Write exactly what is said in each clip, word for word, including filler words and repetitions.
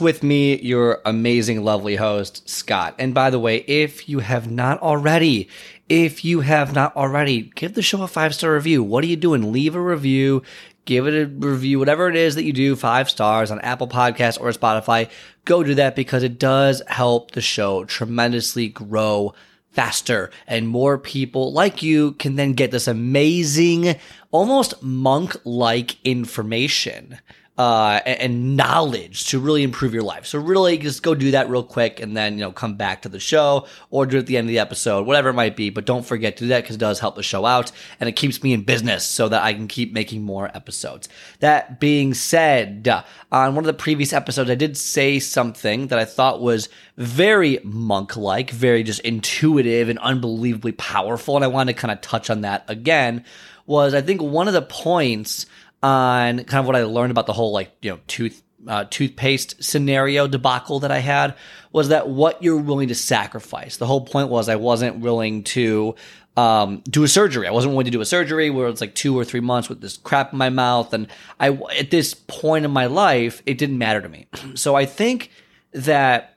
with me, your amazing, lovely host, Scott. And by the way, if you have not already, if you have not already, give the show a five-star review. What are you doing? Leave a review. Give it a review, whatever it is that you do, five stars on Apple Podcasts or Spotify. Go do that because it does help the show tremendously grow faster, and more people like you can then get this amazing, almost monk-like information uh, and knowledge to really improve your life. So really just go do that real quick and then, you know, come back to the show or do it at the end of the episode, whatever it might be. But don't forget to do that because it does help the show out and it keeps me in business so that I can keep making more episodes. That being said, on one of the previous episodes, I did say something that I thought was very monk-like, very just intuitive and unbelievably powerful. And I want to kind of touch on that again was I think one of the points on kind of what I learned about the whole like, you know, tooth uh, toothpaste scenario debacle that I had was that what you're willing to sacrifice. The whole point was I wasn't willing to um, do a surgery. I wasn't willing to do a surgery where it's like two or three months with this crap in my mouth. And I, at this point in my life, it didn't matter to me. So I think that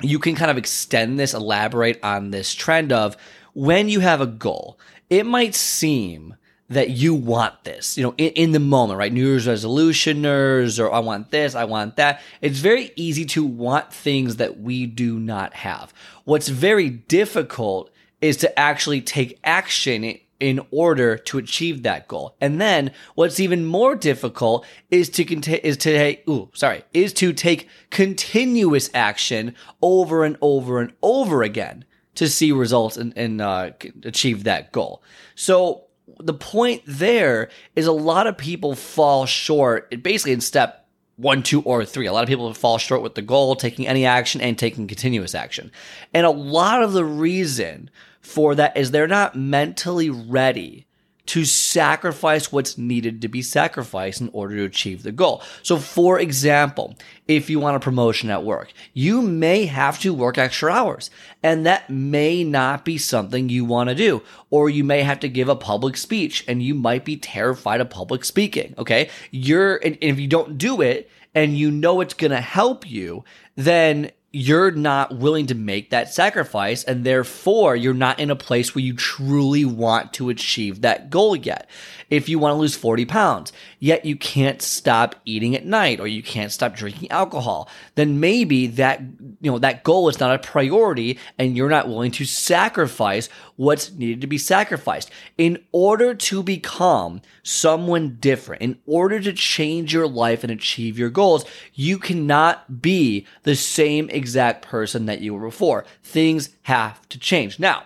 you can kind of extend this, elaborate on this trend of when you have a goal, it might seem that you want this, you know, in, in the moment, right? New Year's resolutioners, or I want this, I want that. It's very easy to want things that we do not have. What's very difficult is to actually take action in order to achieve that goal. And then what's even more difficult is to conti- is to ooh, sorry, is to take continuous action over and over and over again to see results and, and uh, achieve that goal. So the point there is a lot of people fall short basically in step one, two, or three. A lot of people fall short with the goal, taking any action and taking continuous action. And a lot of the reason for that is they're not mentally ready to sacrifice what's needed to be sacrificed in order to achieve the goal. So for example, if you want a promotion at work, you may have to work extra hours, and that may not be something you want to do, or you may have to give a public speech, and you might be terrified of public speaking, okay? You're, and if you don't do it, and you know it's going to help you, then you're not willing to make that sacrifice, and therefore you're not in a place where you truly want to achieve that goal yet. If you want to lose forty pounds, yet you can't stop eating at night or you can't stop drinking alcohol, then maybe that, you know, that goal is not a priority and you're not willing to sacrifice what's needed to be sacrificed. In order to become someone different, in order to change your life and achieve your goals, you cannot be the same exact person that you were before. Things have to change. Now,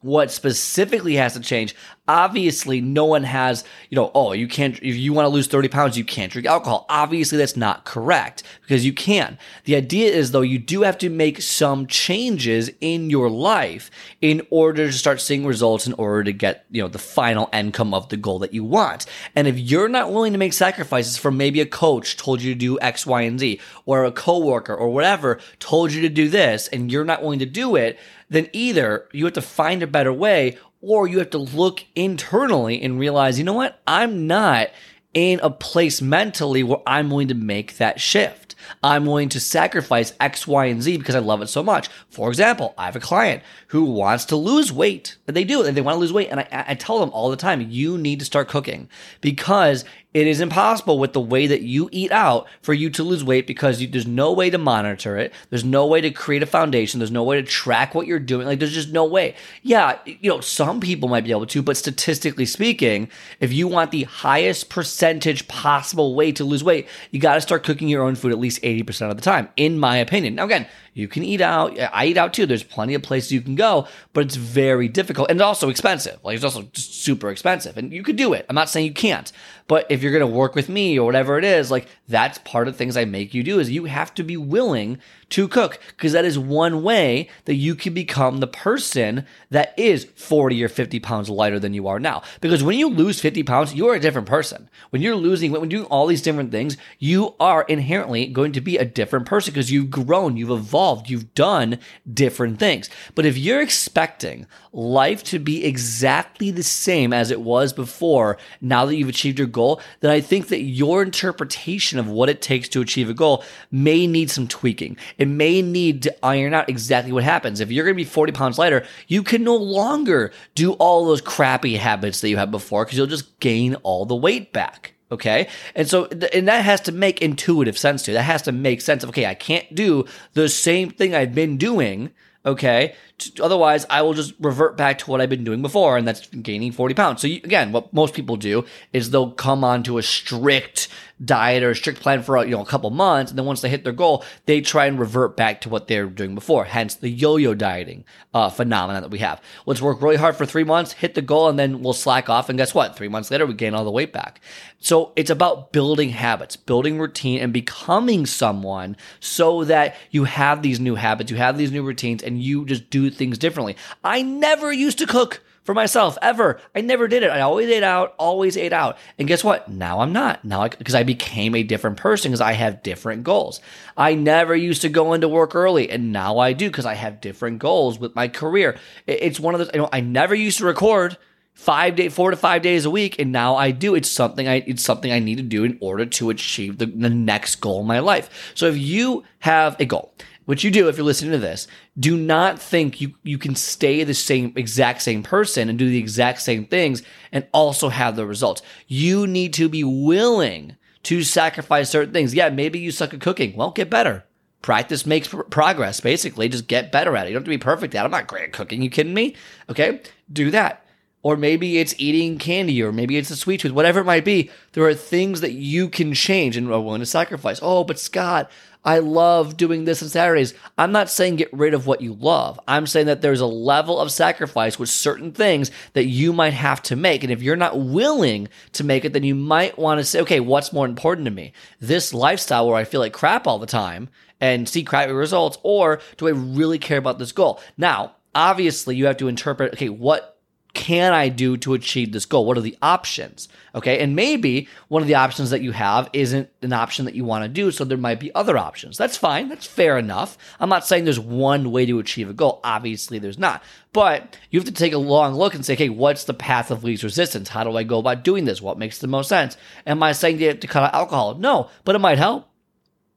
what specifically has to change? Obviously, no one has, you know, oh, you can't, if you want to lose thirty pounds, you can't drink alcohol. Obviously, that's not correct because you can. The idea is, though, you do have to make some changes in your life in order to start seeing results, in order to get, you know, the final outcome of the goal that you want. And if you're not willing to make sacrifices for maybe a coach told you to do X, Y, and Z, or a coworker or whatever told you to do this, and you're not willing to do it, then either you have to find a better way, or you have to look internally and realize, you know what? I'm not in a place mentally where I'm willing to make that shift. I'm willing to sacrifice X, Y, and Z because I love it so much. For example, I have a client who wants to lose weight. They do, and they want to lose weight. And I, I tell them all the time, you need to start cooking because it is impossible with the way that you eat out for you to lose weight because you, there's no way to monitor it. There's no way to create a foundation. There's no way to track what you're doing. Like, there's just no way. Yeah, you know, some people might be able to, but statistically speaking, if you want the highest percentage possible way to lose weight, you got to start cooking your own food at least eighty percent of the time, in my opinion. Now, again, You can eat out. I eat out too. There's plenty of places you can go, but it's very difficult. And it's also expensive. Like, it's also just super expensive. And you could do it. I'm not saying you can't. But if you're going to work with me or whatever it is, like, that's part of the things I make you do, is you have to be willing to cook, because that is one way that you can become the person that is forty or fifty pounds lighter than you are now. Because when you lose fifty pounds, you're a different person. When you're losing, when doing all these different things, you are inherently going to be a different person because you've grown, you've evolved, you've done different things. But if you're expecting life to be exactly the same as it was before, now that you've achieved your goal, then I think that your interpretation of what it takes to achieve a goal may need some tweaking. It may need to iron out exactly what happens. If you're going to be forty pounds lighter, you can no longer do all those crappy habits that you had before, because you'll just gain all the weight back. Okay. And so, and that has to make intuitive sense to you. That has to make sense of, okay, I can't do the same thing I've been doing. Okay. Otherwise, I will just revert back to what I've been doing before, and that's gaining forty pounds. So you, again, what most people do is they'll come onto a strict diet or a strict plan for, you know, a couple months. And then once they hit their goal, they try and revert back to what they were doing before. Hence the yo-yo dieting uh, phenomenon that we have. Let's work really hard for three months, hit the goal, and then we'll slack off. And guess what? Three months later, we gain all the weight back. So it's about building habits, building routine, and becoming someone so that you have these new habits, you have these new routines, and you just do things differently. I never used to cook for myself, ever. I never did it. I always ate out, always ate out. And guess what? Now I'm not. Now, because I, I became a different person, because I have different goals. I never used to go into work early, and now I do, because I have different goals with my career. It, it's one of those, you know, I never used to record Five day, four to five days a week, and now I do. It's something I, it's something I need to do in order to achieve the, the next goal in my life. So if you have a goal, what you do if you're listening to this, do not think you, you can stay the same exact same person and do the exact same things and also have the results. You need to be willing to sacrifice certain things. Yeah, maybe you suck at cooking. Well, get better. Practice makes pr- progress, basically. Just get better at it. You don't have to be perfect at it. I'm not great at cooking. You kidding me? Okay, do that. Or maybe it's eating candy, or maybe it's a sweet tooth, whatever it might be. There are things that you can change and are willing to sacrifice. Oh, but Scott, I love doing this on Saturdays. I'm not saying get rid of what you love. I'm saying that there's a level of sacrifice with certain things that you might have to make. And if you're not willing to make it, then you might want to say, okay, what's more important to me? This lifestyle where I feel like crap all the time and see crappy results, or do I really care about this goal? Now, obviously, you have to interpret, okay, what can I do to achieve this goal? What are the options? Okay. And maybe one of the options that you have isn't an option that you want to do. So there might be other options. That's fine. That's fair enough. I'm not saying there's one way to achieve a goal. Obviously there's not, but you have to take a long look and say, okay, what's the path of least resistance? How do I go about doing this? What makes the most sense? Am I saying you have to cut out alcohol? No, but it might help.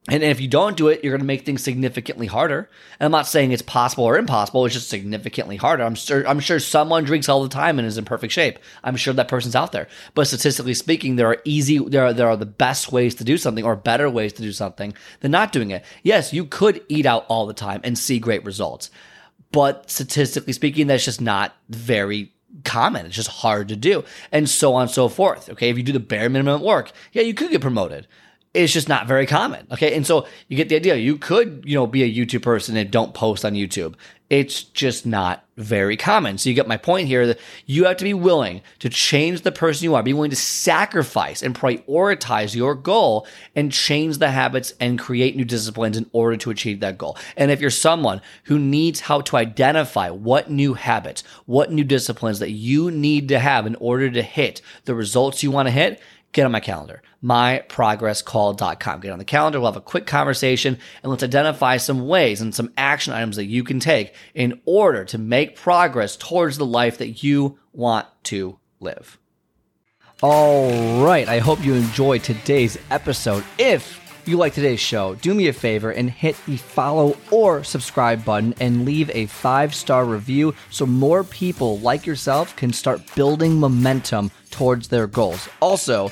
And if you don't do it, you're going to make things significantly harder. And I'm not saying it's possible or impossible. It's just significantly harder. I'm sure, I'm sure someone drinks all the time and is in perfect shape. I'm sure that person's out there. But statistically speaking, there are easy, there are, there are the best ways to do something, or better ways to do something than not doing it. Yes, you could eat out all the time and see great results. But statistically speaking, that's just not very common. It's just hard to do. And so on and so forth. Okay. If you do the bare minimum work, yeah, you could get promoted. It's just not very common, okay? And so you get the idea. You could, you know, be a YouTube person and don't post on YouTube. It's just not very common. So you get my point here, that you have to be willing to change the person you are, be willing to sacrifice and prioritize your goal and change the habits and create new disciplines in order to achieve that goal. And if you're someone who needs how to identify what new habits, what new disciplines that you need to have in order to hit the results you want to hit, get on my calendar, my progress call dot com. Get on the calendar. We'll have a quick conversation, and let's identify some ways and some action items that you can take in order to make progress towards the life that you want to live. All right. I hope you enjoyed today's episode. If you like today's show, do me a favor and hit the follow or subscribe button and leave a five-star review so more people like yourself can start building momentum towards their goals. Also,